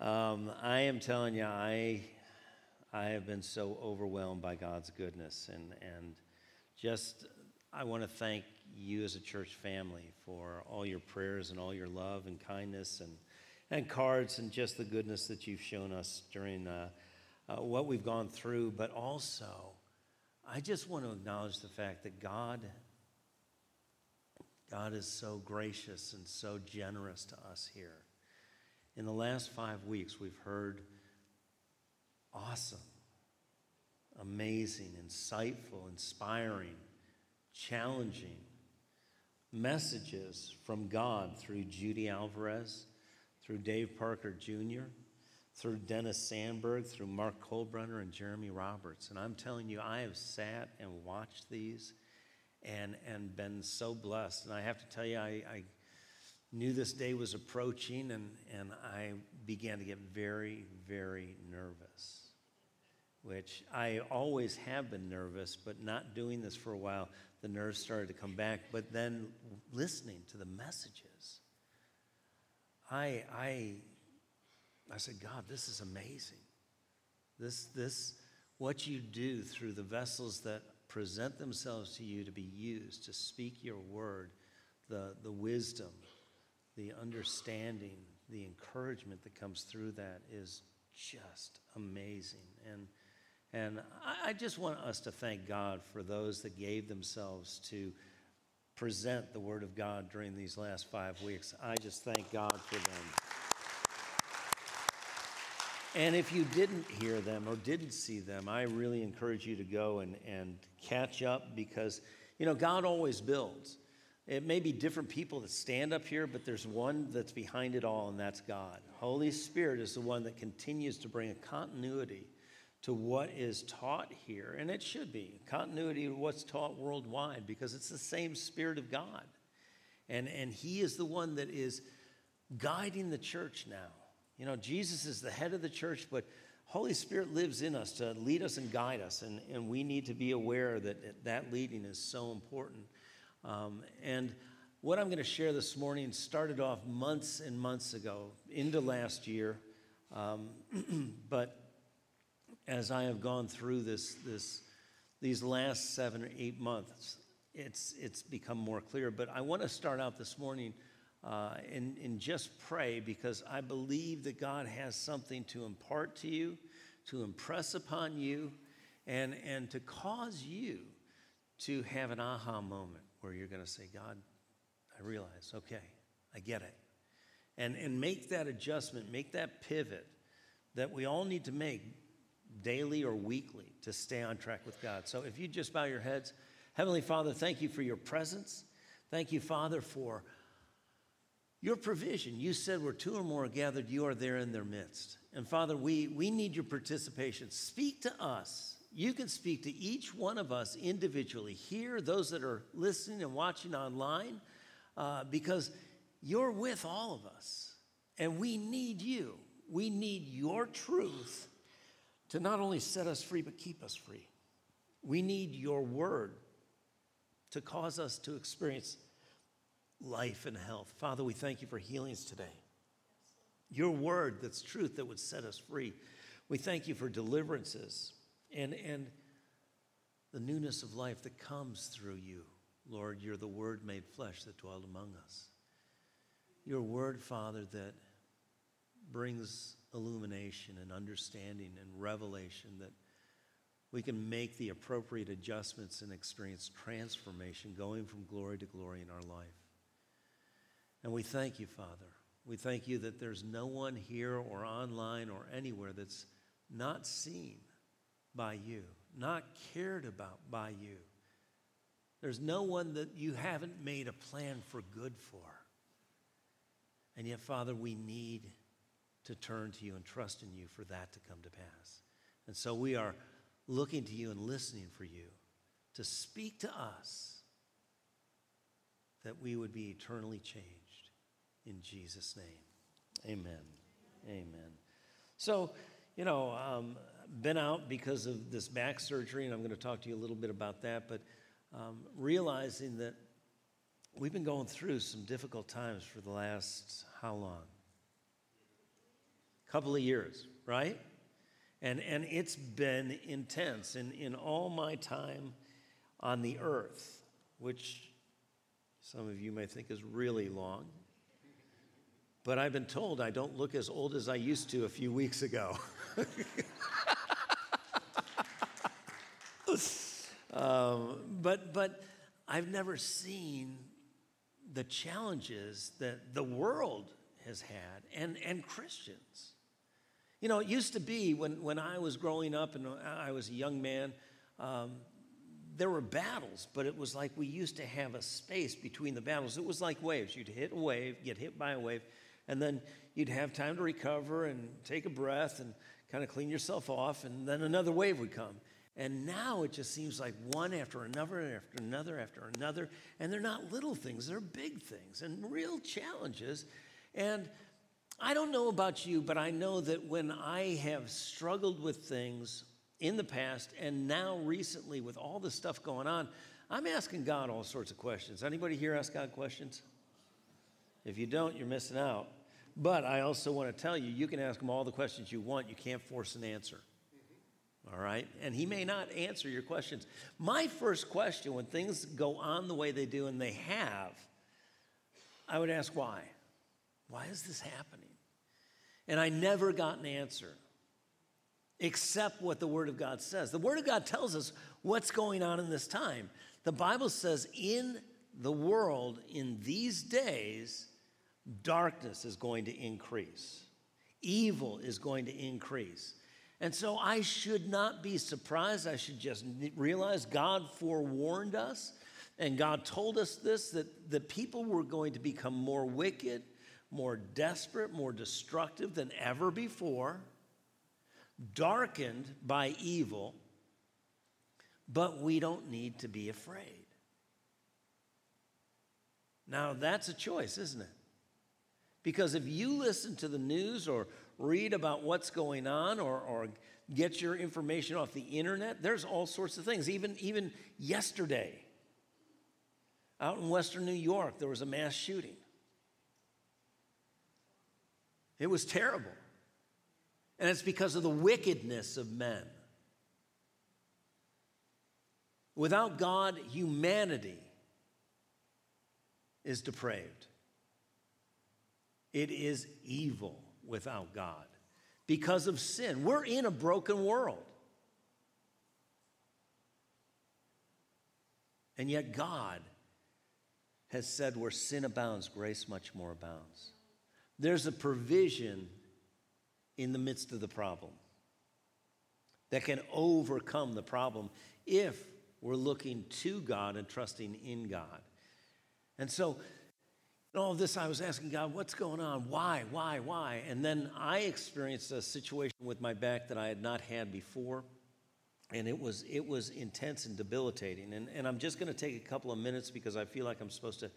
I am telling you, I have been so overwhelmed by God's goodness, and I want to thank you as a church family for all your prayers and all your love and kindness and cards and just the goodness that you've shown us during what we've gone through. But also, I just want to acknowledge the fact that God is so gracious and so generous to us here. In the last 5 weeks, we've heard awesome, amazing, insightful, inspiring, challenging messages from God through Judy Alvarez, through Dave Parker Jr., through Dennis Sandberg, through Mark Kohlbrunner and Jeremy Roberts. And I'm telling you, I have sat and watched these and been so blessed. And I have to tell you, I knew this day was approaching, and I began to get very, very nervous, which I always have been nervous, but not doing this for a while, the nerves started to come back. But then listening to the messages, I said, God, this is amazing. This what you do through the vessels that present themselves to you to be used, to speak your word, the wisdom, the understanding, the encouragement that comes through that is just amazing. And I just want us to thank God for those that gave themselves to present the word of God during these last 5 weeks. I just thank God for them. And if you didn't hear them or didn't see them, I really encourage you to go and catch up, because, you know, God always builds. It may be different people that stand up here, but there's one that's behind it all, and that's God. Holy Spirit is the one that continues to bring a continuity to what is taught here, and it should be a continuity of what's taught worldwide, because it's the same Spirit of God. And he is the one that is guiding the church now. You know, Jesus is the head of the church, but Holy Spirit lives in us to lead us and guide us, and we need to be aware that that leading is so important. And what I'm going to share this morning started off months and months ago, into last year, but as I have gone through these last 7 or 8 months, it's become more clear. But I want to start out this morning and just pray, because I believe that God has something to impart to you, to impress upon you, and to cause you to have an aha moment where you're going to say, God, I realize, okay, I get it. And make that adjustment, make that pivot that we all need to make daily or weekly to stay on track with God. So if you just bow your heads. Heavenly Father, thank you for your presence. Thank you, Father, for your provision. You said where two or more are gathered, you are there in their midst. And Father, we need your participation. Speak to us. You can speak to each one of us individually here, those that are listening and watching online, because you're with all of us. And we need you. We need your truth to not only set us free, but keep us free. We need your word to cause us to experience life and health. Father, we thank you for healings today. Your word, that's truth, that would set us free. We thank you for deliverances and the newness of life that comes through you. Lord, you're the word made flesh that dwelled among us. Your word, Father, that brings illumination and understanding and revelation, that we can make the appropriate adjustments and experience transformation, going from glory to glory in our life. And we thank you, Father. We thank you that there's no one here or online or anywhere that's not seen by you, not cared about by you. There's no one that you haven't made a plan for good for. And yet, Father, we need to turn to you and trust in you for that to come to pass. And so we are looking to you and listening for you to speak to us, that we would be eternally changed. In Jesus' name, amen. Amen. So, you know, been out because of this back surgery, and I'm going to talk to you a little bit about that, but realizing that we've been going through some difficult times for the last, how long? couple of years, right? And it's been intense. And in all my time on the earth, which some of you may think is really long, but I've been told I don't look as old as I used to a few weeks ago. But I've never seen the challenges that the world has had and Christians. You know, it used to be when I was growing up and I was a young man, there were battles, but it was like we used to have a space between the battles. It was like waves. You'd hit a wave, get hit by a wave, and then you'd have time to recover and take a breath and kind of clean yourself off, and then another wave would come. And now it just seems like one after another, after another, after another. And they're not little things, they're big things and real challenges. And I don't know about you, but I know that when I have struggled with things in the past and now recently with all this stuff going on, I'm asking God all sorts of questions. Anybody here ask God questions? If you don't, you're missing out. But I also want to tell you, you can ask him all the questions you want. You can't force an answer. All right? And he may not answer your questions. My first question, when things go on the way they do, and they have, I would ask why. Why is this happening? And I never got an answer, except what the Word of God says. The Word of God tells us what's going on in this time. The Bible says in the world, in these days, darkness is going to increase. Evil is going to increase. And so I should not be surprised. I should just realize God forewarned us, and God told us this, that the people were going to become more wicked, more desperate, more destructive than ever before, darkened by evil, but we don't need to be afraid. Now, that's a choice, isn't it? Because if you listen to the news or read about what's going on or get your information off the internet, there's all sorts of things. Even yesterday, out in Western New York, there was a mass shooting. It was terrible. And it's because of the wickedness of men. Without God, humanity is depraved. It is evil without God because of sin. We're in a broken world. And yet God has said where sin abounds, grace much more abounds. There's a provision in the midst of the problem that can overcome the problem if we're looking to God and trusting in God. And so all of this, I was asking God, what's going on? Why? And then I experienced a situation with my back that I had not had before, and it was intense and debilitating. And I'm just going to take a couple of minutes because I feel like I'm supposed to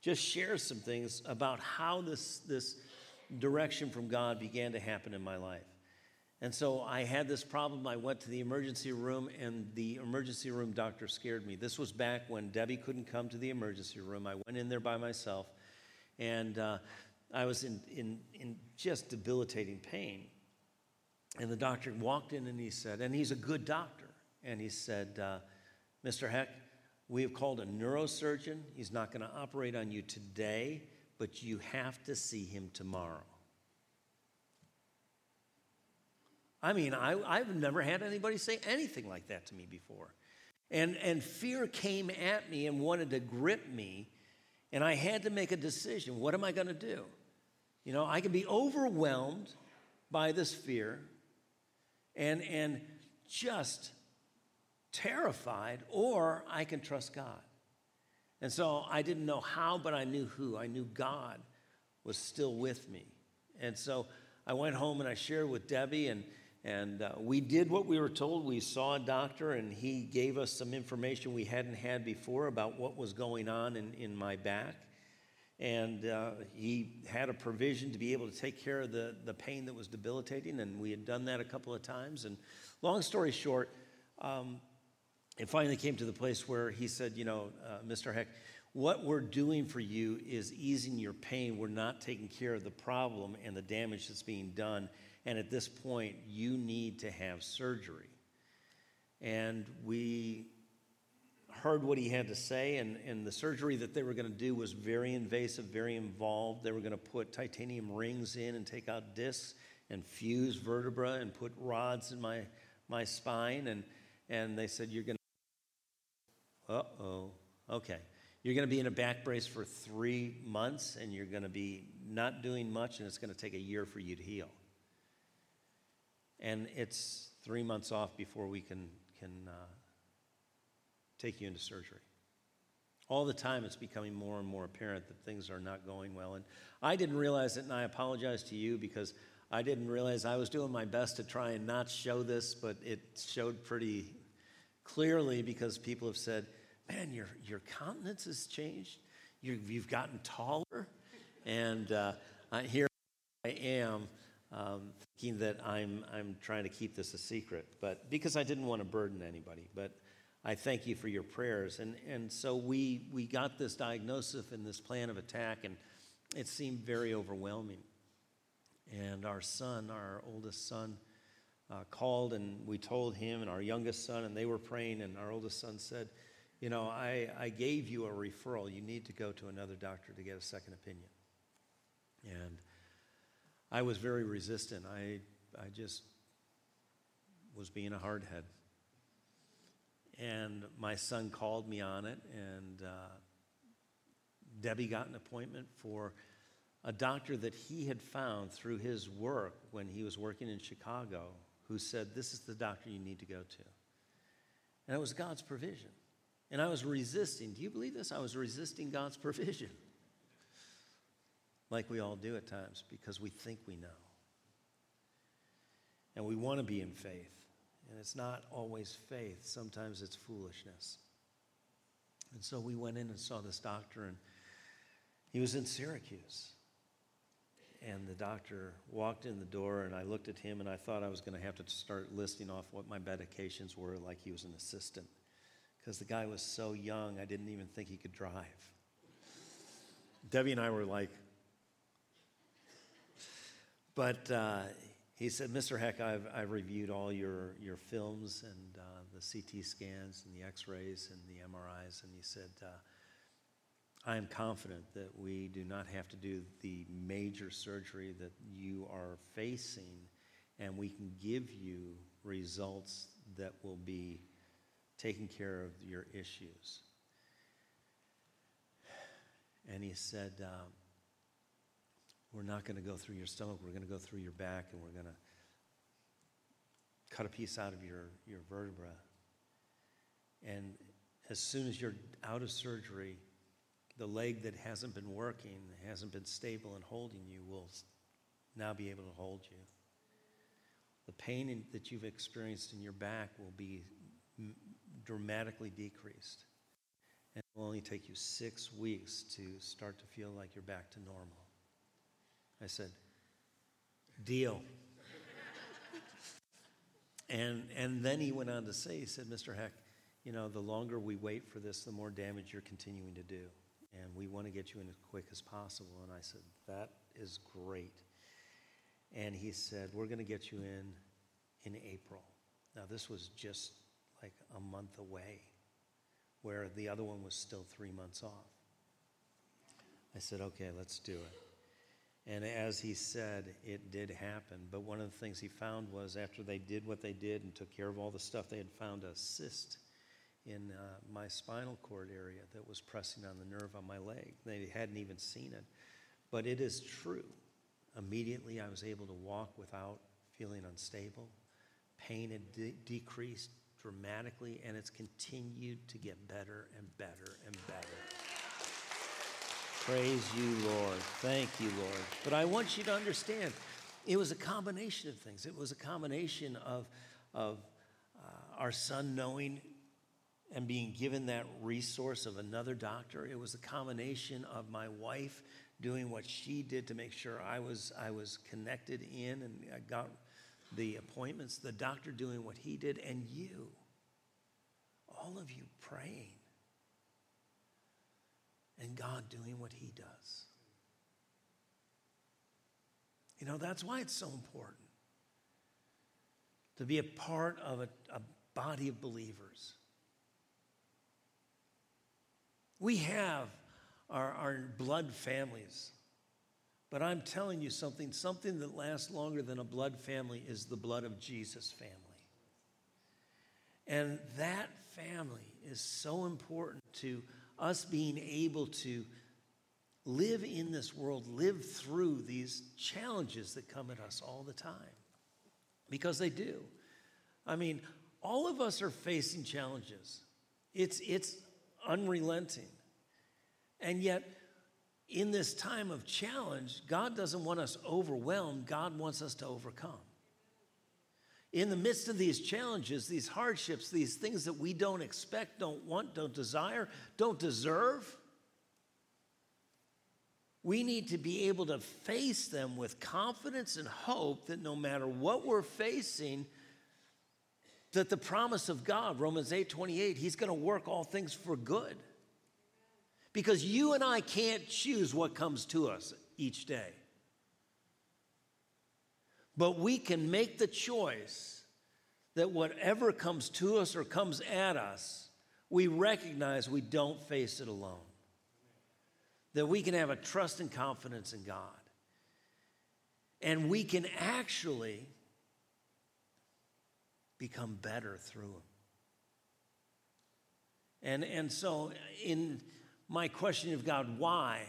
just share some things about how this direction from God began to happen in my life. And so I had this problem. I went to the emergency room, and the emergency room doctor scared me. This was back when Debbie couldn't come to the emergency room. I went in there by myself. And I was in just debilitating pain. And the doctor walked in and he said, and he's a good doctor, and he said, Mr. Heck, we have called a neurosurgeon. He's not going to operate on you today, but you have to see him tomorrow. I mean, I've never had anybody say anything like that to me before. And fear came at me and wanted to grip me. And I had to make a decision. What am I going to do? You know, I can be overwhelmed by this fear and just terrified, or I can trust God. And so I didn't know how, but I knew who. I knew God was still with me. And so I went home and I shared with Debbie, and we did what we were told. We saw a doctor, and he gave us some information we hadn't had before about what was going on in my back. And he had a provision to be able to take care of the pain that was debilitating, and we had done that a couple of times. And long story short, it finally came to the place where he said, Mr. Heck, What we're doing for you is easing your pain. We're not taking care of the problem and the damage that's being done. And at this point, you need to have surgery. And we heard what he had to say, and the surgery that they were going to do was very invasive, very involved. They were going to put titanium rings in and take out discs and fuse vertebra and put rods in my spine. And they said, you're going to... Uh-oh. Okay. You're going to be in a back brace for 3 months, and you're going to be not doing much, and it's going to take a year for you to heal. And it's 3 months off before we can take you into surgery. All the time it's becoming more and more apparent that things are not going well. And I didn't realize it, and I apologize to you because I didn't realize I was doing my best to try and not show this, but it showed pretty clearly because people have said, man, your countenance has changed. You've gotten taller. And here I am thinking that I'm trying to keep this a secret, but because I didn't want to burden anybody. But I thank you for your prayers. And so we got this diagnosis and this plan of attack, and it seemed very overwhelming. And our oldest son, called, and we told him, and our youngest son, and they were praying, and our oldest son said, you know, I gave you a referral. You need to go to another doctor to get a second opinion. And I was very resistant. I just was being a hardhead. And my son called me on it, and Debbie got an appointment for a doctor that he had found through his work when he was working in Chicago, who said, this is the doctor you need to go to. And it was God's provision. And I was resisting. Do you believe this? I was resisting God's provision. Like we all do at times, because we think we know. And we want to be in faith. And it's not always faith. Sometimes it's foolishness. And so we went in and saw this doctor, and he was in Syracuse. And the doctor walked in the door, and I looked at him, and I thought I was going to have to start listing off what my medications were like he was an assistant. Because the guy was so young, I didn't even think he could drive. Debbie and I were like, but he said, Mr. Heck, I've reviewed all your films and the CT scans and the x-rays and the MRIs, and he said, I am confident that we do not have to do the major surgery that you are facing, and we can give you results that will be taking care of your issues. And he said, we're not going to go through your stomach, we're going to go through your back, and we're going to cut a piece out of your vertebra. And as soon as you're out of surgery, the leg that hasn't been working, hasn't been stable and holding you, will now be able to hold you. The pain that you've experienced in your back will be dramatically decreased. And it will only take you 6 weeks to start to feel like you're back to normal. I said, deal. and then he went on to say, he said, Mr. Heck, you know, the longer we wait for this, the more damage you're continuing to do. And we want to get you in as quick as possible. And I said, that is great. And he said, we're going to get you in April. Now, this was just like a month away, where the other one was still 3 months off. I said, okay, let's do it. And as he said, it did happen. But one of the things he found was after they did what they did and took care of all the stuff, they had found a cyst in my spinal cord area that was pressing on the nerve on my leg. They hadn't even seen it. But it is true. Immediately I was able to walk without feeling unstable. Pain had decreased dramatically, and it's continued to get better and better and better. Praise you, Lord. Thank you, Lord. But I want you to understand, it was a combination of things. It was a combination of our son knowing and being given that resource of another doctor. It was a combination of my wife doing what she did to make sure I was connected in, and I got the appointments, the doctor doing what he did, and you, all of you praying. and God doing what he does. You know, that's why it's so important to be a part of a body of believers. We have our blood families. But I'm telling you something that lasts longer than a blood family is the blood of Jesus family. And that family is so important to us being able to live in this world, live through these challenges that come at us all the time. Because they do. I mean, all of us are facing challenges. It's unrelenting. And yet, in this time of challenge, God doesn't want us overwhelmed. God wants us to overcome. In the midst of these challenges, these hardships, these things that we don't expect, don't want, don't desire, don't deserve, we need to be able to face them with confidence and hope that no matter what we're facing, that the promise of God, Romans 8:28, he's going to work all things for good. Because you and I can't choose what comes to us each day. But we can make the choice that whatever comes to us or comes at us, we recognize we don't face it alone. That we can have a trust and confidence in God. And we can actually become better through Him. And so in my question of God, why?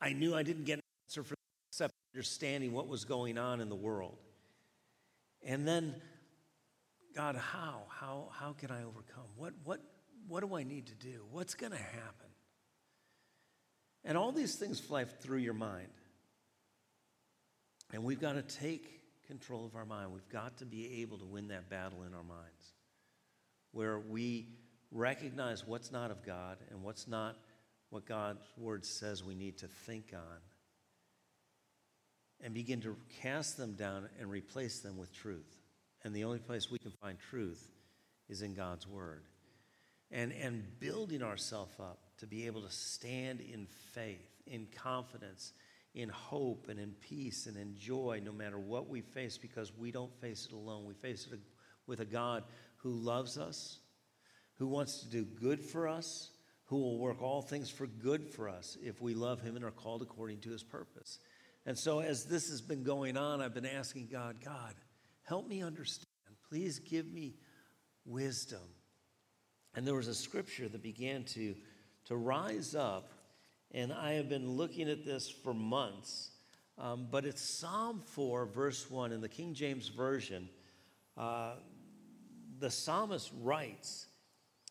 I knew I didn't get an answer for except understanding what was going on in the world. And then, God, how? How can I overcome? What do I need to do? What's going to happen? And all these things fly through your mind. And we've got to take control of our mind. We've got to be able to win that battle in our minds, where we recognize what's not of God and what's not what God's word says we need to think on, and begin to cast them down and replace them with truth. And the only place we can find truth is in God's word. And building ourselves up to be able to stand in faith, in confidence, in hope, and in peace, and in joy, no matter what we face, because we don't face it alone. We face it with a God who loves us, who wants to do good for us, who will work all things for good for us if we love him and are called according to his purpose. And so as this has been going on, I've been asking God, help me understand. Please give me wisdom. And there was a scripture that began to rise up, and I have been looking at this for months, but it's Psalm 4, verse 1 in the King James Version. The psalmist writes,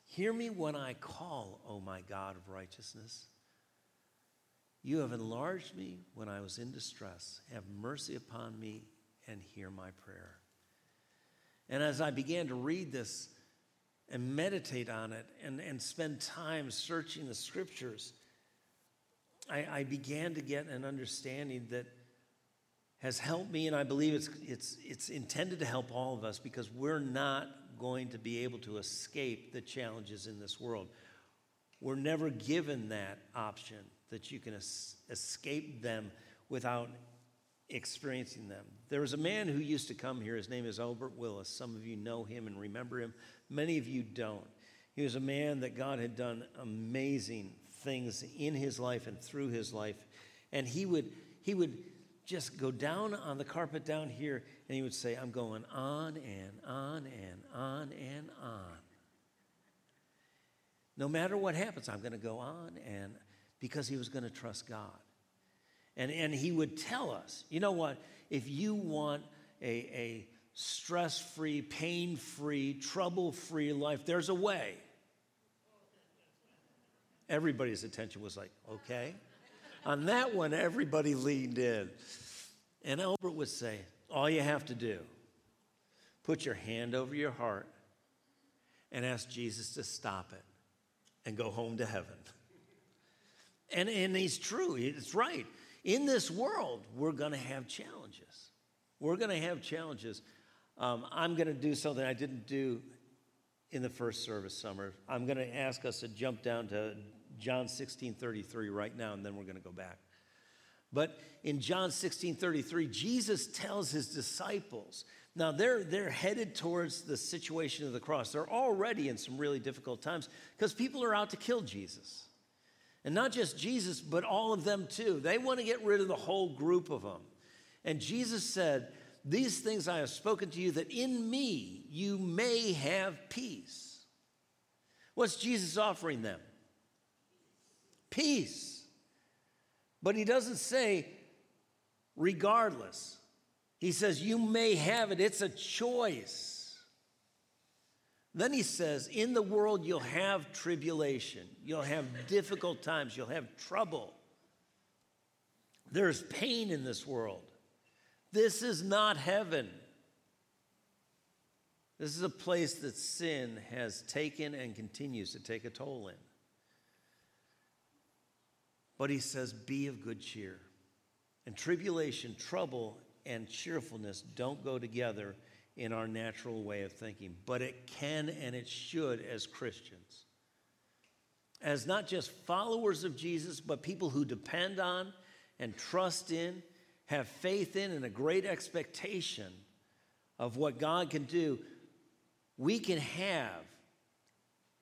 "Hear me when I call, O my God of righteousness. You have enlarged me when I was in distress. Have mercy upon me and hear my prayer." And as I began to read this and meditate on it and spend time searching the scriptures, I began to get an understanding that has helped me, and I believe it's intended to help all of us, because we're not going to be able to escape the challenges in this world. We're never given that option that you can escape them without experiencing them. There was a man who used to come here. His name is Albert Willis. Some of you know him and remember him. Many of you don't. He was a man that God had done amazing things in his life and through his life. And he would just go down on the carpet down here, and he would say, "I'm going on and on and on and on. No matter what happens, I'm going to go on," and because he was going to trust God. And he would tell us, you know what, if you want a stress-free, pain-free, trouble-free life, there's a way. Everybody's attention was like, okay. On that one, everybody leaned in. And Albert would say, all you have to do, put your hand over your heart and ask Jesus to stop it and go home to heaven. And he's true. It's right. In this world, we're going to have challenges. We're going to have challenges. I'm going to do something I didn't do in the first service summer. I'm going to ask us to jump down to John 16:33 right now, and then we're going to go back. But in John 16:33, Jesus tells his disciples, now they're headed towards the situation of the cross. They're already in some really difficult times because people are out to kill Jesus. And not just Jesus, but all of them too. They want to get rid of the whole group of them. And Jesus said, "These things I have spoken to you, that in me you may have peace." What's Jesus offering them? Peace. But he doesn't say regardless. He says you may have it. It's a choice. Then he says, in the world you'll have tribulation. You'll have difficult times. You'll have trouble. There's pain in this world. This is not heaven. This is a place that sin has taken and continues to take a toll in. But he says, be of good cheer. And tribulation, trouble, and cheerfulness don't go together in our natural way of thinking. But it can and it should as Christians. As not just followers of Jesus, but people who depend on and trust in, have faith in, and a great expectation of what God can do, we can have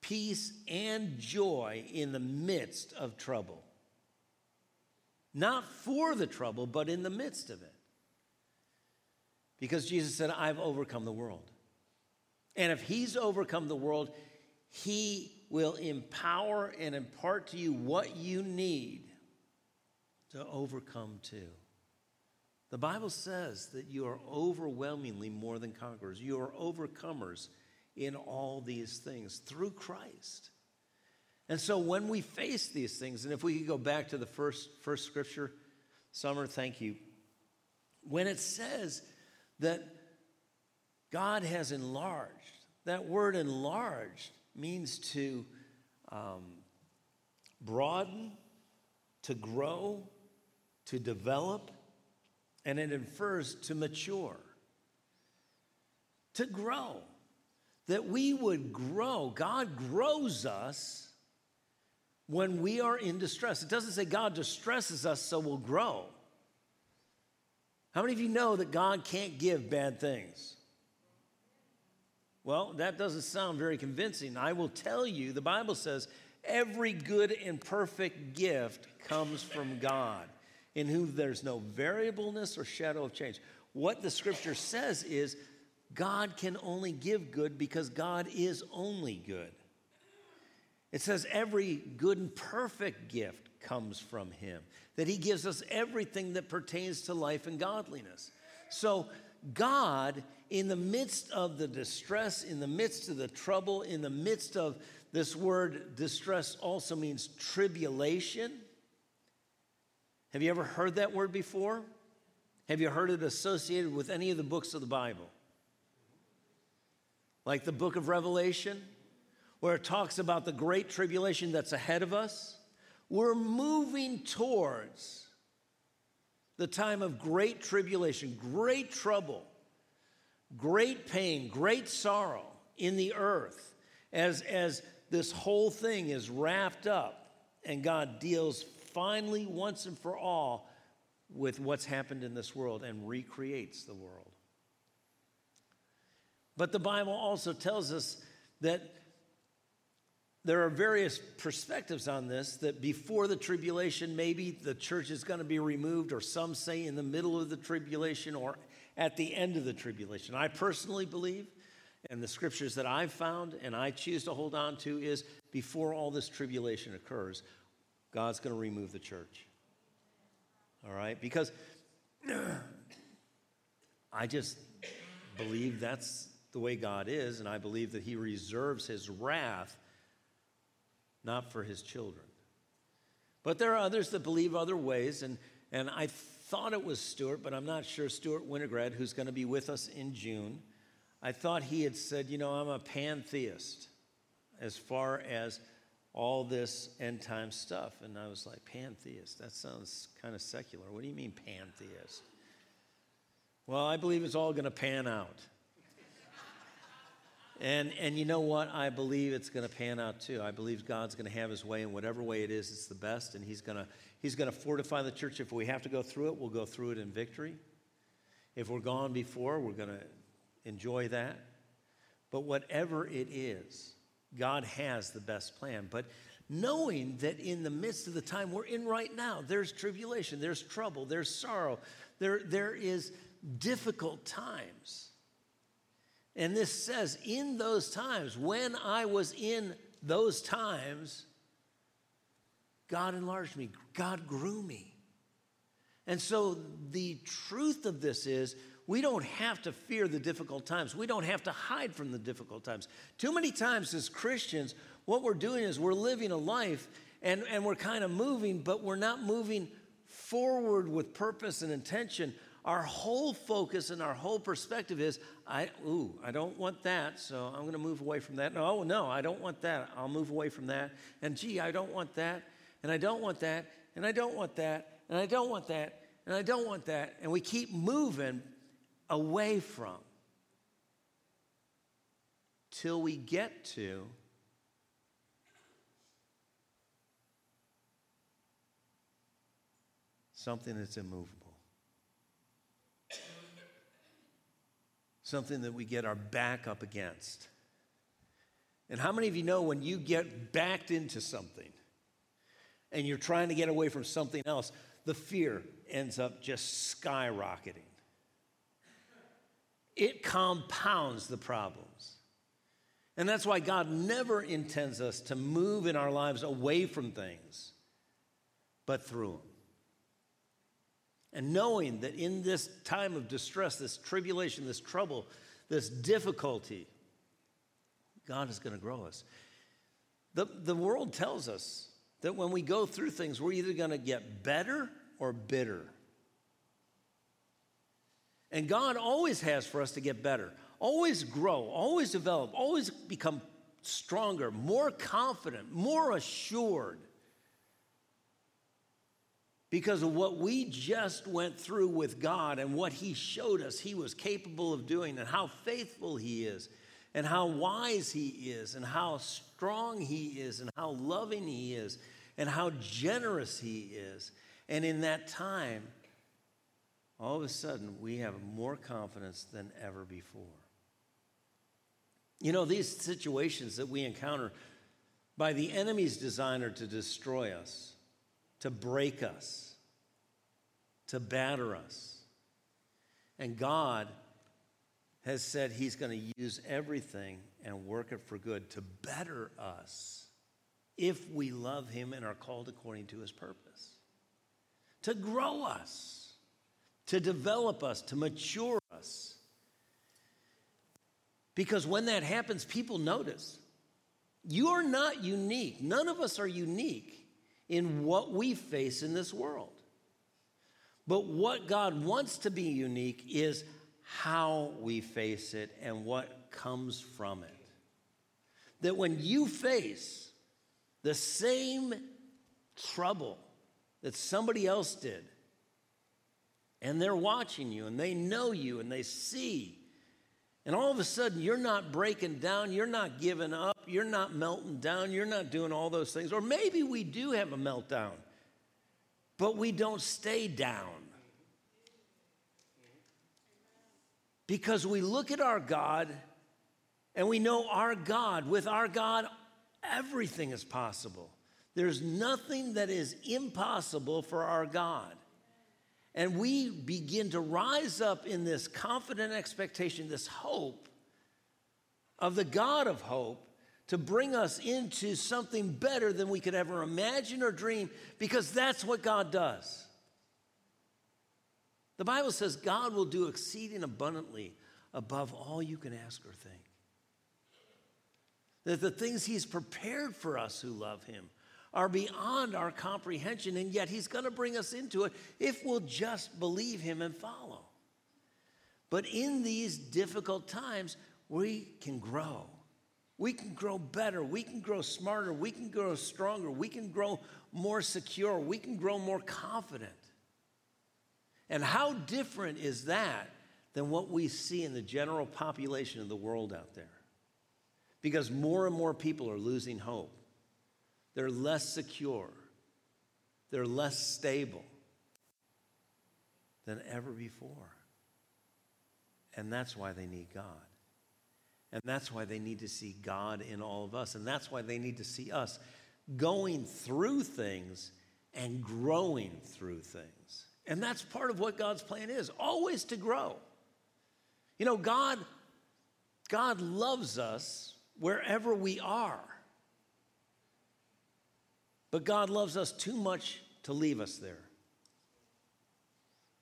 peace and joy in the midst of trouble. Not for the trouble, but in the midst of it. Because Jesus said, I've overcome the world. And if he's overcome the world, he will empower and impart to you what you need to overcome too. The Bible says that you are overwhelmingly more than conquerors. You are overcomers in all these things through Christ. And so when we face these things, and if we could go back to the first scripture, Summer, thank you. When it says that God has enlarged, that word enlarged means to broaden, to grow, to develop. And it infers to mature, to grow, that we would grow. God grows us when we are in distress. It doesn't say God distresses us, so we'll grow. How many of you know that God can't give bad things? Well, that doesn't sound very convincing. I will tell you, the Bible says, every good and perfect gift comes from God, in whom there's no variableness or shadow of change. What the scripture says is God can only give good because God is only good. It says every good and perfect gift comes from him, that he gives us everything that pertains to life and godliness. So God, in the midst of the distress, in the midst of the trouble, in the midst of this word, distress also means tribulation. Have you ever heard that word before? Have you heard it associated with any of the books of the Bible? Like the book of Revelation, where it talks about the great tribulation that's ahead of us. We're moving towards the time of great tribulation, great trouble, great pain, great sorrow in the earth as this whole thing is wrapped up and God deals finally, once and for all, with what's happened in this world and recreates the world. But the Bible also tells us that there are various perspectives on this, that before the tribulation, maybe the church is going to be removed, or some say in the middle of the tribulation or at the end of the tribulation. I personally believe, and the scriptures that I've found and I choose to hold on to, is before all this tribulation occurs, God's going to remove the church, all right? Because I just believe that's the way God is, and I believe that he reserves his wrath not for his children. But there are others that believe other ways, and I thought it was Stuart, but I'm not sure, Stuart Wintergrad, who's going to be with us in June. I thought he had said, you know, I'm a pantheist as far as all this end time stuff. And I was like, pantheist, that sounds kind of secular. What do you mean pantheist? Well, I believe it's all going to pan out. And you know what? I believe it's going to pan out too. I believe God's going to have his way in whatever way it is. It's the best, and he's going to fortify the church. If we have to go through it, we'll go through it in victory. If we're gone before, we're going to enjoy that. But whatever it is, God has the best plan. But knowing that in the midst of the time we're in right now, there's tribulation, there's trouble, there's sorrow, there is difficult times. And this says, in those times, when I was in those times, God enlarged me. God grew me. And so the truth of this is, we don't have to fear the difficult times. We don't have to hide from the difficult times. Too many times as Christians, what we're doing is we're living a life and we're kind of moving, but we're not moving forward with purpose and intention. Our whole focus and our whole perspective is, I don't want that, so I'm going to move away from that. No, I don't want that. I'll move away from that. And gee, I don't want that, and I don't want that, and I don't want that, and I don't want that, and I don't want that. And we keep moving away from till we get to something that's immovable. Something that we get our back up against. And how many of you know when you get backed into something and you're trying to get away from something else, the fear ends up just skyrocketing. It compounds the problems. And that's why God never intends us to move in our lives away from things, but through them. And knowing that in this time of distress, this tribulation, this trouble, this difficulty, God is going to grow us. The world tells us that when we go through things, we're either going to get better or bitter. And God always has for us to get better, always grow, always develop, always become stronger, more confident, more assured. Because of what we just went through with God and what he showed us he was capable of doing and how faithful he is and how wise he is and how strong he is and how loving he is and how generous he is. And in that time, all of a sudden, we have more confidence than ever before. You know, these situations that we encounter by the enemy's design are to destroy us, to break us, to batter us. And God has said he's going to use everything and work it for good to better us if we love him and are called according to his purpose, to grow us, to develop us, to mature us. Because when that happens, people notice. You are not unique. None of us are unique in what we face in this world. But what God wants to be unique is how we face it and what comes from it. That when you face the same trouble that somebody else did, and they're watching you, and they know you, and they see, and all of a sudden you're not breaking down, you're not giving up, you're not melting down, you're not doing all those things. Or maybe we do have a meltdown, but we don't stay down. Because we look at our God and we know our God, with our God, everything is possible. There's nothing that is impossible for our God. And we begin to rise up in this confident expectation, this hope of the God of hope, to bring us into something better than we could ever imagine or dream, because that's what God does. The Bible says God will do exceeding abundantly above all you can ask or think. That the things he's prepared for us who love him are beyond our comprehension, and yet he's going to bring us into it if we'll just believe him and follow. But in these difficult times, we can grow. We can grow better. We can grow smarter. We can grow stronger. We can grow more secure. We can grow more confident. And how different is that than what we see in the general population of the world out there? because more and more people are losing hope. They're less secure. They're less stable than ever before. And that's why they need God. And that's why they need to see God in all of us. And that's why they need to see us going through things and growing through things. And that's part of what God's plan is, always to grow. You know, God loves us wherever we are. But God loves us too much to leave us there.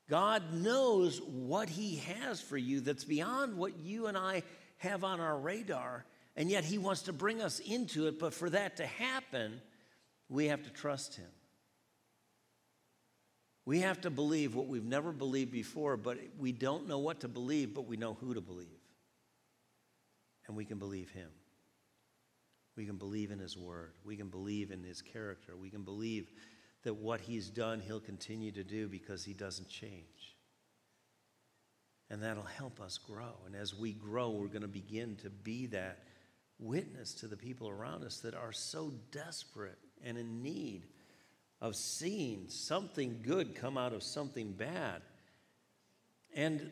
God knows what he has for you that's beyond what you and I have on our radar, and yet he wants to bring us into it. But for that to happen, we have to trust him. We have to believe what we've never believed before, but we don't know what to believe, but we know who to believe. And we can believe him. We can believe in his word. We can believe in his character. We can believe that what he's done, he'll continue to do because he doesn't change. And that'll help us grow. And as we grow, we're going to begin to be that witness to the people around us that are so desperate and in need of seeing something good come out of something bad. And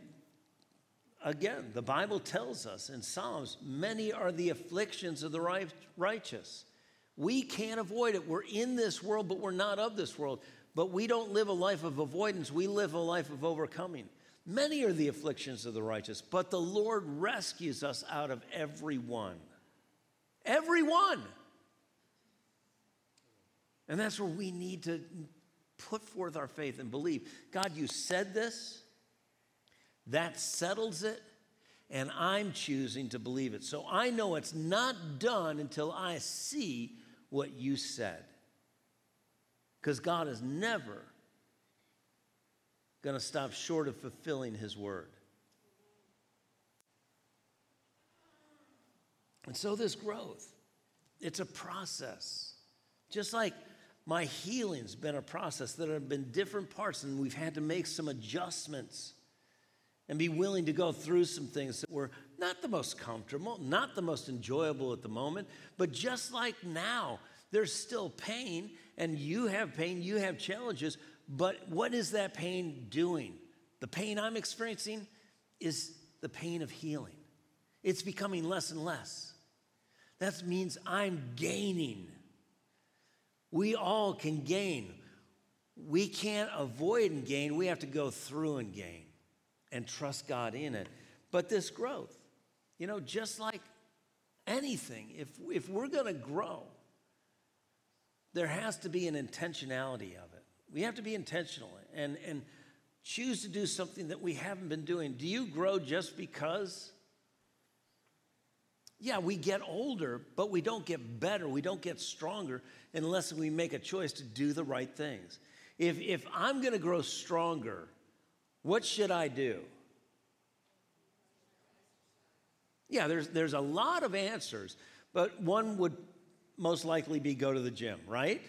again, the Bible tells us in Psalms, many are the afflictions of the righteous. We can't avoid it. We're in this world, but we're not of this world. But we don't live a life of avoidance. We live a life of overcoming. Many are the afflictions of the righteous, but the Lord rescues us out of every one. Every one. And that's where we need to put forth our faith and believe. God, you said this. That settles it. And I'm choosing to believe it. So I know it's not done until I see what you said. Because God is never going to stop short of fulfilling his word. And so this growth, it's a process. Just like my healing's been a process, there have been different parts, and we've had to make some adjustments and be willing to go through some things that were not the most comfortable, not the most enjoyable at the moment, but just like now, there's still pain, and you have pain, you have challenges. But what is that pain doing? The pain I'm experiencing is the pain of healing. It's becoming less and less. That means I'm gaining. We all can gain. We can't avoid and gain. We have to go through and gain and trust God in it. But this growth, you know, just like anything, if we're going to grow, there has to be an intentionality of it. We have to be intentional and choose to do something that we haven't been doing. Do you grow just because? Yeah, we get older, but we don't get better. We don't get stronger unless we make a choice to do the right things. If I'm going to grow stronger, what should I do? Yeah, there's a lot of answers, but one would most likely be go to the gym, right?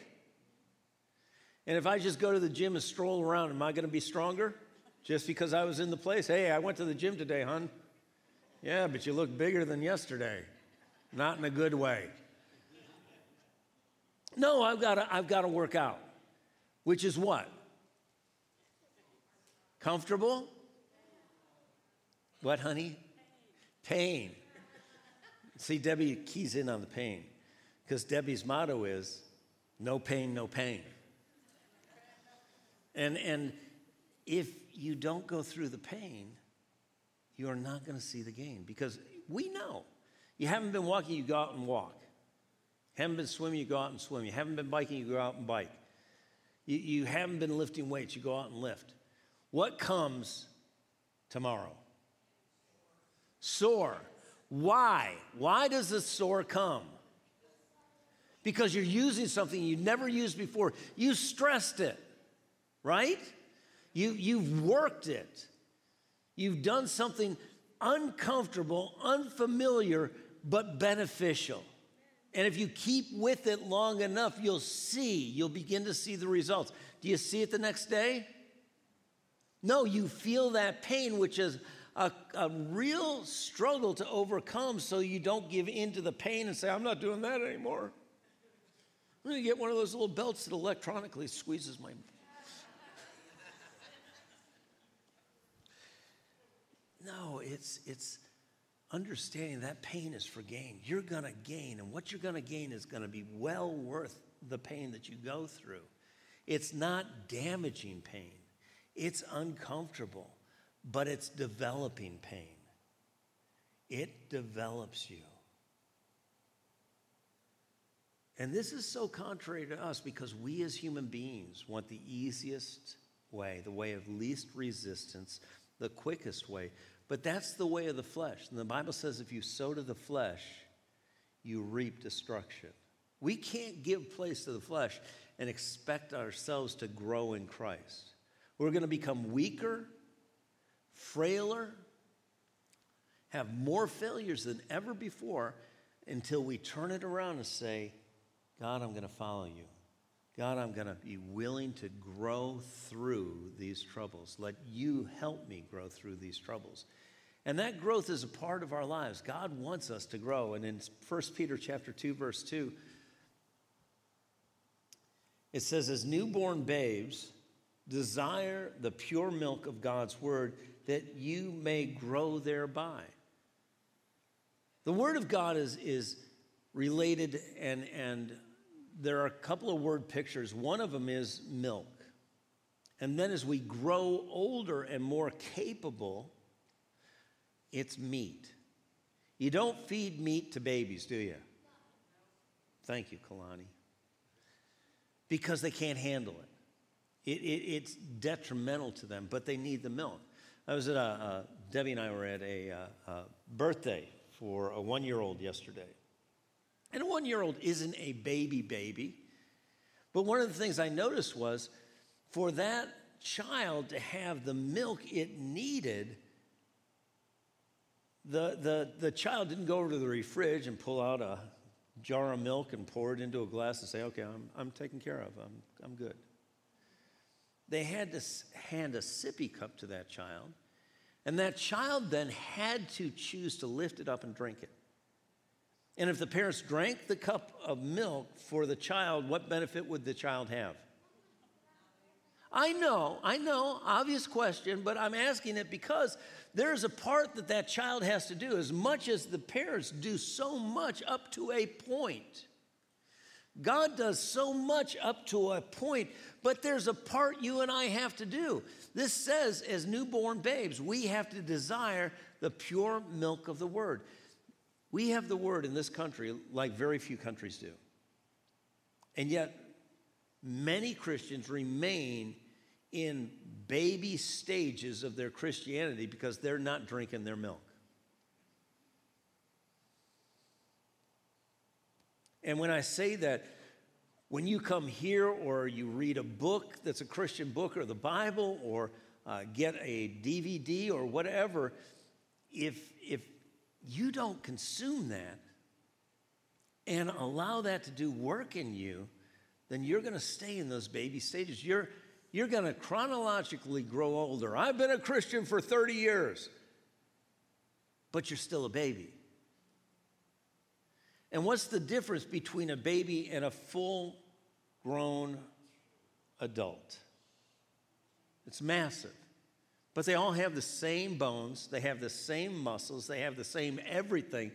And if I just go to the gym and stroll around, am I going to be stronger? Just because I was in the place? Hey, I went to the gym today, hon. Yeah, but you look bigger than yesterday. Not in a good way. No, I've got to work out, which is what? Comfortable? What, honey? Pain. See, Debbie keys in on the pain because Debbie's motto is no pain, no pain. And if you don't go through the pain, you are not going to see the gain because we know. You haven't been walking, you go out and walk. You haven't been swimming, you go out and swim. You haven't been biking, you go out and bike. You haven't been lifting weights, you go out and lift. What comes tomorrow? Sore. Why? Why does the sore come? Because you're using something you never used before. You stressed it. Right? You've worked it. You've done something uncomfortable, unfamiliar, but beneficial. And if you keep with it long enough, you'll begin to see the results. Do you see it the next day? No, you feel that pain, which is a real struggle to overcome so you don't give in to the pain and say, I'm not doing that anymore. I'm going to get one of those little belts that electronically squeezes my... No, it's understanding that pain is for gain. You're going to gain, and what you're going to gain is going to be well worth the pain that you go through. It's not damaging pain. It's uncomfortable, but it's developing pain. It develops you. And this is so contrary to us because we as human beings want the easiest way, the way of least resistance, the quickest way. But that's the way of the flesh. And the Bible says if you sow to the flesh, you reap destruction. We can't give place to the flesh and expect ourselves to grow in Christ. We're going to become weaker, frailer, have more failures than ever before until we turn it around and say, God, I'm going to follow you. God, I'm going to be willing to grow through these troubles. Let you help me grow through these troubles. And that growth is a part of our lives. God wants us to grow. And in 1 Peter chapter 2, verse 2, it says, as newborn babes, desire the pure milk of God's word that you may grow thereby. The word of God is related and there are a couple of word pictures. One of them is milk. And then as we grow older and more capable, it's meat. You don't feed meat to babies, do you? Thank you, Kalani. Because they can't handle it. It's detrimental to them, but they need the milk. I was at Debbie and I were at a birthday for a one-year-old yesterday. And a one-year-old isn't a baby, but one of the things I noticed was for that child to have the milk it needed, the child didn't go over to the refrige and pull out a jar of milk and pour it into a glass and say, okay, I'm taken care of, I'm good. They had to hand a sippy cup to that child, and that child then had to choose to lift it up and drink it. And if the parents drank the cup of milk for the child, what benefit would the child have? I know, obvious question, but I'm asking it because there's a part that child has to do as much as the parents do so much up to a point. God does so much up to a point, but there's a part you and I have to do. This says, as newborn babes, we have to desire the pure milk of the word. We have the word in this country like very few countries do. And yet, many Christians remain in baby stages of their Christianity because they're not drinking their milk. And when I say that, when you come here or you read a book that's a Christian book or the Bible or get a DVD or whatever, if you don't consume that and allow that to do work in you, then you're going to stay in those baby stages. You're going to chronologically grow older. I've been a Christian for 30 years, but you're still a baby. And what's the difference between a baby and a full-grown adult? It's massive. But they all have the same bones, they have the same muscles, they have the same everything.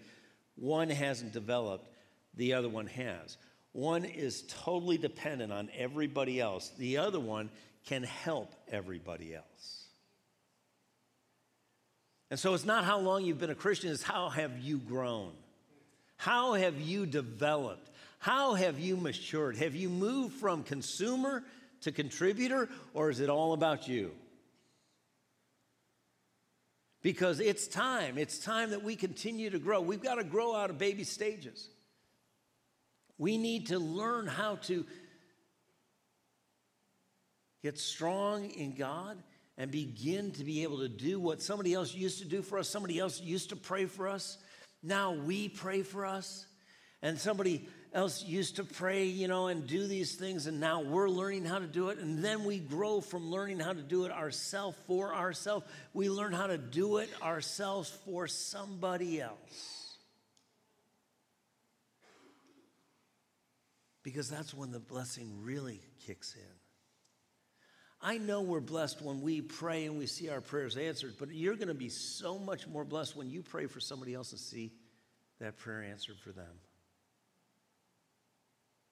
One hasn't developed, the other one has. One is totally dependent on everybody else. The other one can help everybody else. And so it's not how long you've been a Christian, it's how have you grown? How have you developed? How have you matured? Have you moved from consumer to contributor, or is it all about you? Because it's time that we continue to grow. We've got to grow out of baby stages. We need to learn how to get strong in God and begin to be able to do what somebody else used to do for us. Somebody else used to pray for us. Now we pray for us. And somebody else used to pray, you know, and do these things, and now we're learning how to do it. And then we grow from learning how to do it ourselves for ourselves. We learn how to do it ourselves for somebody else. Because that's when the blessing really kicks in. I know we're blessed when we pray and we see our prayers answered, but you're going to be so much more blessed when you pray for somebody else and see that prayer answered for them.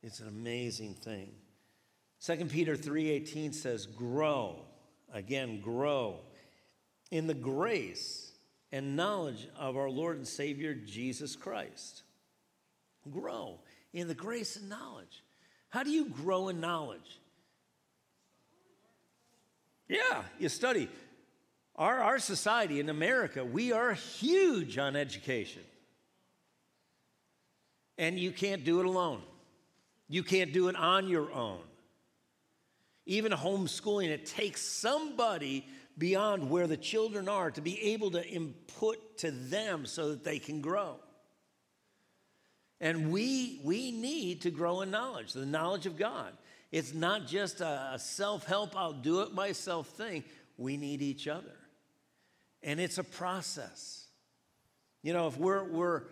It's an amazing thing. 2 Peter 3:18 says, grow, again, grow in the grace and knowledge of our Lord and Savior, Jesus Christ. Grow in the grace and knowledge. How do you grow in knowledge? Yeah, you study. Our society in America, we are huge on education. And you can't do it alone. You can't do it on your own. Even homeschooling, it takes somebody beyond where the children are to be able to input to them so that they can grow. And we need to grow in knowledge, the knowledge of God. It's not just a self-help, I'll do it myself thing. We need each other. And it's a process. You know, if we're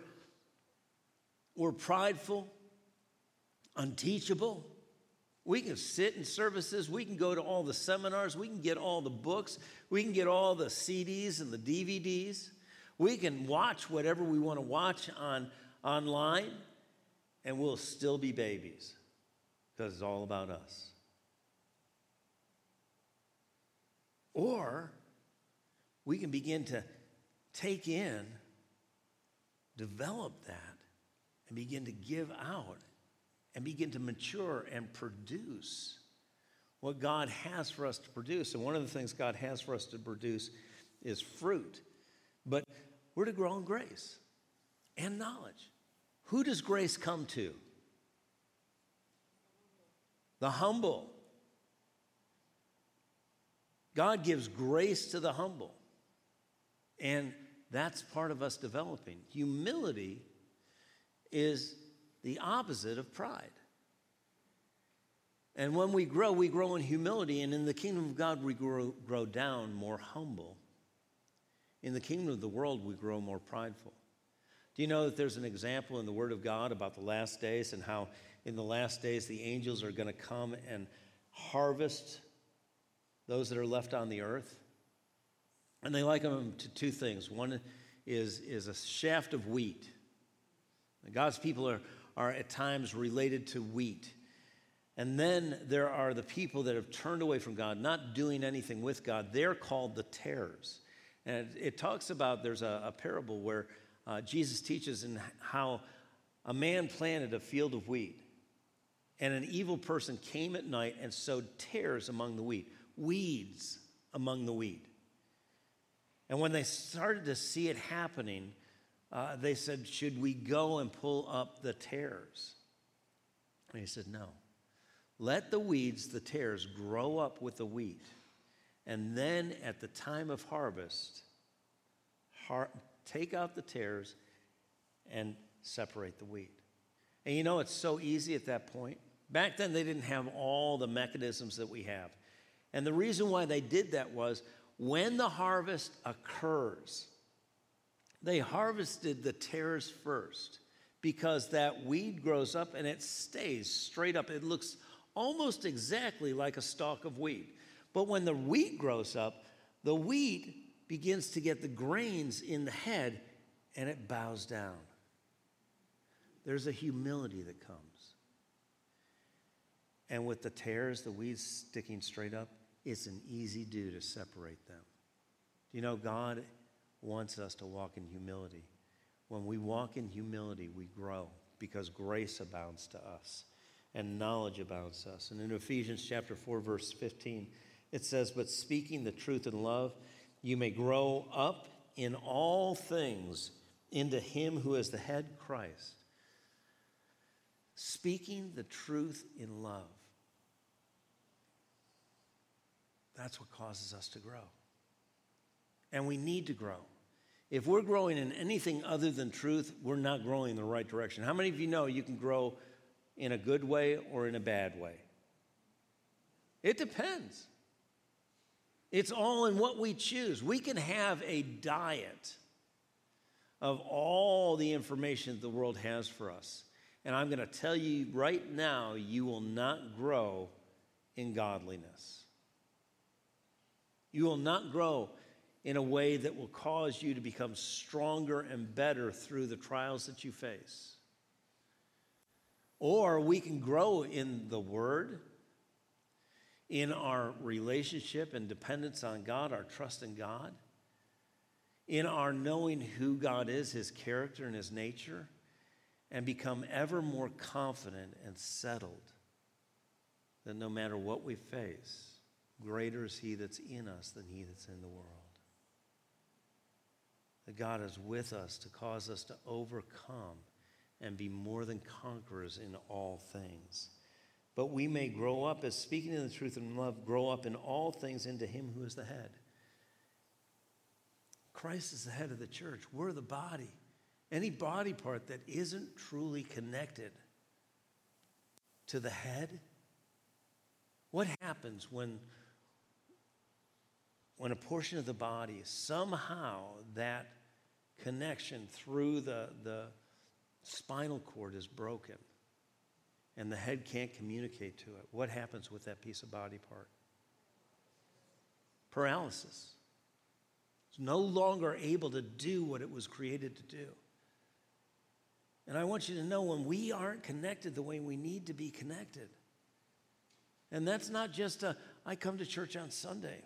prideful, unteachable, we can sit in services, we can go to all the seminars, we can get all the books, we can get all the CDs and the DVDs. We can watch whatever we want to watch online, and we'll still be babies. Because it's all about us. Or we can begin to take in, develop that, and begin to give out, and begin to mature and produce what God has for us to produce. And one of the things God has for us to produce is fruit. But we're to grow in grace and knowledge. Who does grace come to? The humble. God gives grace to the humble. And that's part of us developing. Humility is the opposite of pride. And when we grow in humility. And in the kingdom of God, we grow down more humble. In the kingdom of the world, we grow more prideful. Do you know that there's an example in the Word of God about the last days and how in the last days, the angels are going to come and harvest those that are left on the earth. And they liken them to two things. One is a shaft of wheat. And God's people are at times related to wheat. And then there are the people that have turned away from God, not doing anything with God. They're called the tares. And it talks about, there's a parable where Jesus teaches in how a man planted a field of wheat. And an evil person came at night and sowed tares among the wheat, weeds among the wheat. And when they started to see it happening, they said, should we go and pull up the tares? And he said, no. Let the weeds, the tares, grow up with the wheat. And then at the time of harvest, take out the tares and separate the wheat. And you know, it's so easy at that point. Back then, they didn't have all the mechanisms that we have. And the reason why they did that was when the harvest occurs, they harvested the tares first because that weed grows up and it stays straight up. It looks almost exactly like a stalk of wheat. But when the wheat grows up, the wheat begins to get the grains in the head and it bows down. There's a humility that comes. And with the tares, the weeds sticking straight up, it's an easy do to separate them. You know, God wants us to walk in humility. When we walk in humility, we grow because grace abounds to us and knowledge abounds to us. And in Ephesians chapter 4, verse 15, it says, but speaking the truth in love, you may grow up in all things into him who is the head, Christ. Speaking the truth in love. That's what causes us to grow. And we need to grow. If we're growing in anything other than truth, we're not growing in the right direction. How many of you know you can grow in a good way or in a bad way? It depends. It's all in what we choose. We can have a diet of all the information that the world has for us. And I'm going to tell you right now, you will not grow in godliness. You will not grow in a way that will cause you to become stronger and better through the trials that you face. Or we can grow in the Word, in our relationship and dependence on God, our trust in God, in our knowing who God is, His character and His nature, and become ever more confident and settled that no matter what we face, greater is He that's in us than he that's in the world. That God is with us to cause us to overcome and be more than conquerors in all things. But we may grow up, as speaking in the truth and love, grow up in all things into Him who is the head. Christ is the head of the church. We're the body. Any body part that isn't truly connected to the head, what happens when a portion of the body, somehow that connection through the spinal cord is broken? And the head can't communicate to it. What happens with that piece of body part? Paralysis. It's no longer able to do what it was created to do. And I want you to know, when we aren't connected the way we need to be connected, and that's not just I come to church on Sunday.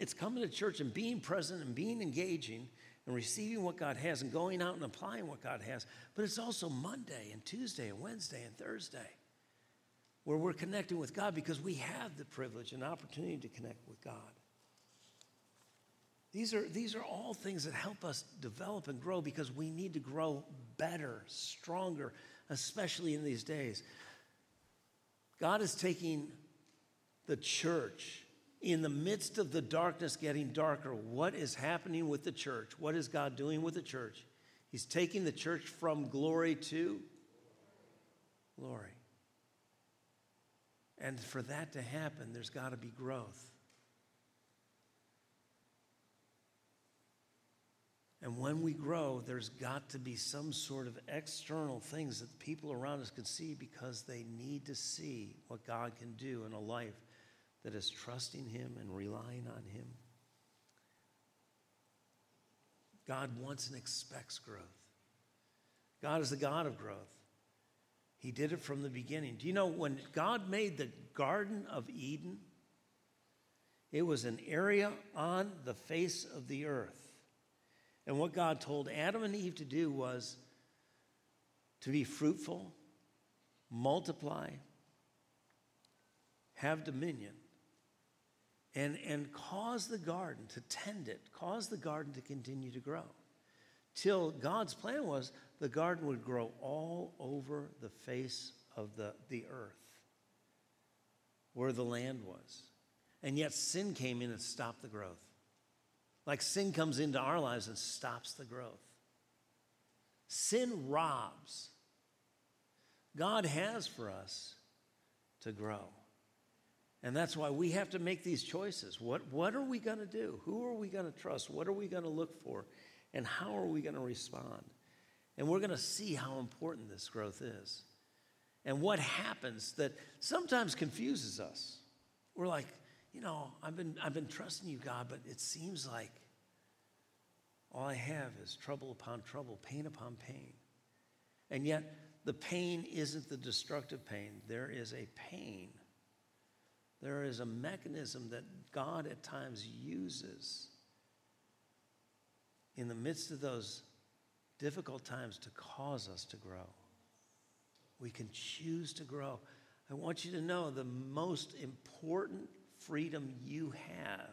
It's coming to church and being present and being engaging and receiving what God has and going out and applying what God has. But it's also Monday and Tuesday and Wednesday and Thursday where we're connecting with God because we have the privilege and opportunity to connect with God. These are all things that help us develop and grow, because we need to grow better, stronger, especially in these days. God is taking the church. In the midst of the darkness getting darker, what is happening with the church? What is God doing with the church? He's taking the church from glory to glory. And for that to happen, there's got to be growth. And when we grow, there's got to be some sort of external things that the people around us can see, because they need to see what God can do in a life that is trusting Him and relying on Him. God wants and expects growth. God is the God of growth. He did it from the beginning. Do you know, when God made the Garden of Eden, it was an area on the face of the earth. And what God told Adam and Eve to do was to be fruitful, multiply, have dominion. And cause the garden to tend it, cause the garden to continue to grow. Till God's plan was the garden would grow all over the face of the earth where the land was. And yet sin came in and stopped the growth. Like sin comes into our lives and stops the growth. Sin robs. God has for us to grow. And that's why we have to make these choices. What are we going to do? Who are we going to trust? What are we going to look for? And how are we going to respond? And we're going to see how important this growth is. And what happens that sometimes confuses us. We're like, you know, I've been trusting you, God, but it seems like all I have is trouble upon trouble, pain upon pain. And yet the pain isn't the destructive pain. There is a pain. There is a mechanism that God at times uses in the midst of those difficult times to cause us to grow. We can choose to grow. I want you to know, the most important freedom you have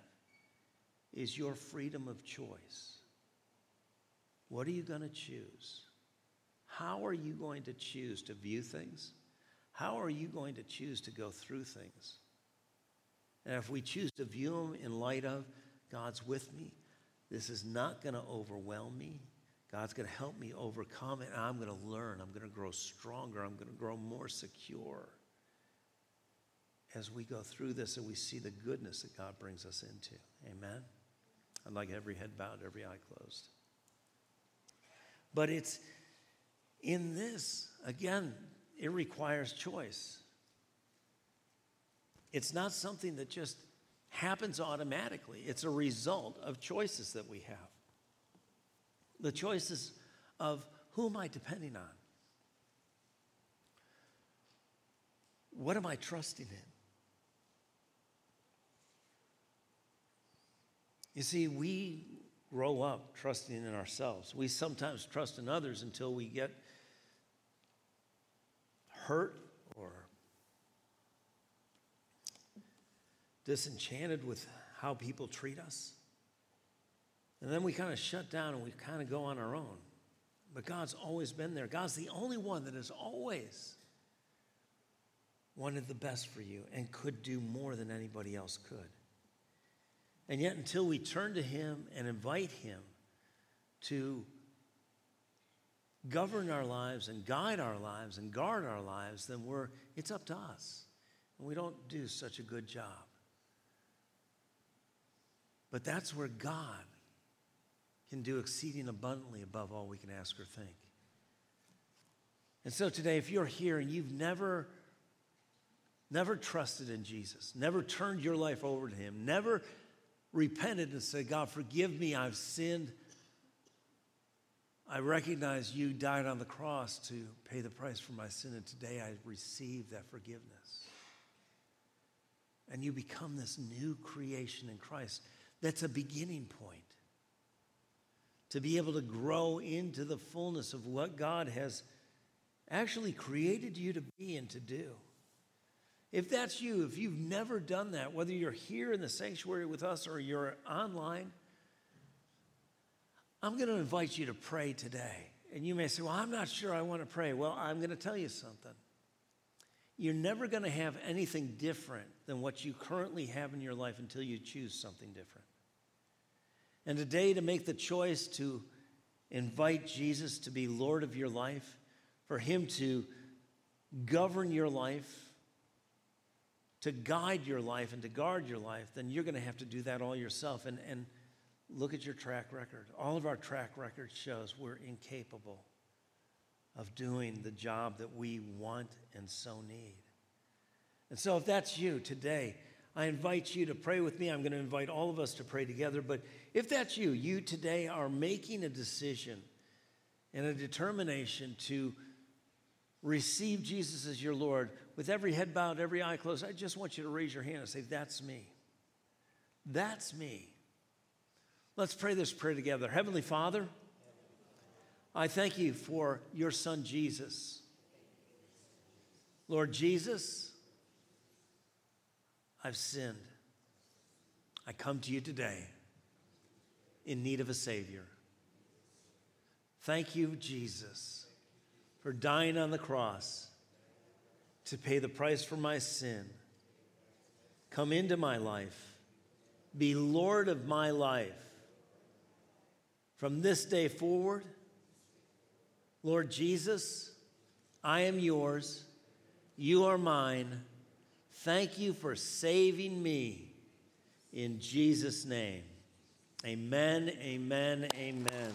is your freedom of choice. What are you going to choose? How are you going to choose to view things? How are you going to choose to go through things? And if we choose to view them in light of God's with me, this is not going to overwhelm me. God's going to help me overcome it, and I'm going to learn. I'm going to grow stronger. I'm going to grow more secure as we go through this and we see the goodness that God brings us into. Amen? I'd like every head bowed, every eye closed. But it's in this, again, it requires choice. It's not something that just happens automatically. It's a result of choices that we have. The choices of who am I depending on? What am I trusting in? You see, we grow up trusting in ourselves. We sometimes trust in others until we get hurt or disenchanted with how people treat us. And then we kind of shut down and we kind of go on our own. But God's always been there. God's the only one that has always wanted the best for you and could do more than anybody else could. And yet until we turn to him and invite him to govern our lives and guide our lives and guard our lives, then it's up to us. And we don't do such a good job. But that's where God can do exceeding abundantly above all we can ask or think. And so today, if you're here and you've never trusted in Jesus, never turned your life over to him, never repented and said, God, forgive me, I've sinned. I recognize you died on the cross to pay the price for my sin, and today I receive that forgiveness. And you become this new creation in Christ. That's a beginning point to be able to grow into the fullness of what God has actually created you to be and to do. If that's you, if you've never done that, whether you're here in the sanctuary with us or you're online, I'm going to invite you to pray today. And you may say, well, I'm not sure I want to pray. Well, I'm going to tell you something. You're never going to have anything different than what you currently have in your life until you choose something different. And today, to make the choice to invite Jesus to be Lord of your life, for him to govern your life, to guide your life and to guard your life, then you're going to have to do that all yourself. And look at your track record. All of our track record shows we're incapable of doing the job that we want and so need. And so if that's you today, I invite you to pray with me. I'm going to invite all of us to pray together. But if that's you, you today are making a decision and a determination to receive Jesus as your Lord, with every head bowed, every eye closed, I just want you to raise your hand and say, that's me. That's me. Let's pray this prayer together. Heavenly Father, I thank you for your son, Jesus. Lord Jesus, I've sinned. I come to you today in need of a Savior. Thank you, Jesus, for dying on the cross to pay the price for my sin. Come into my life. Be Lord of my life. From this day forward, Lord Jesus, I am yours. You are mine. Thank you for saving me. In Jesus' name, amen, amen, amen.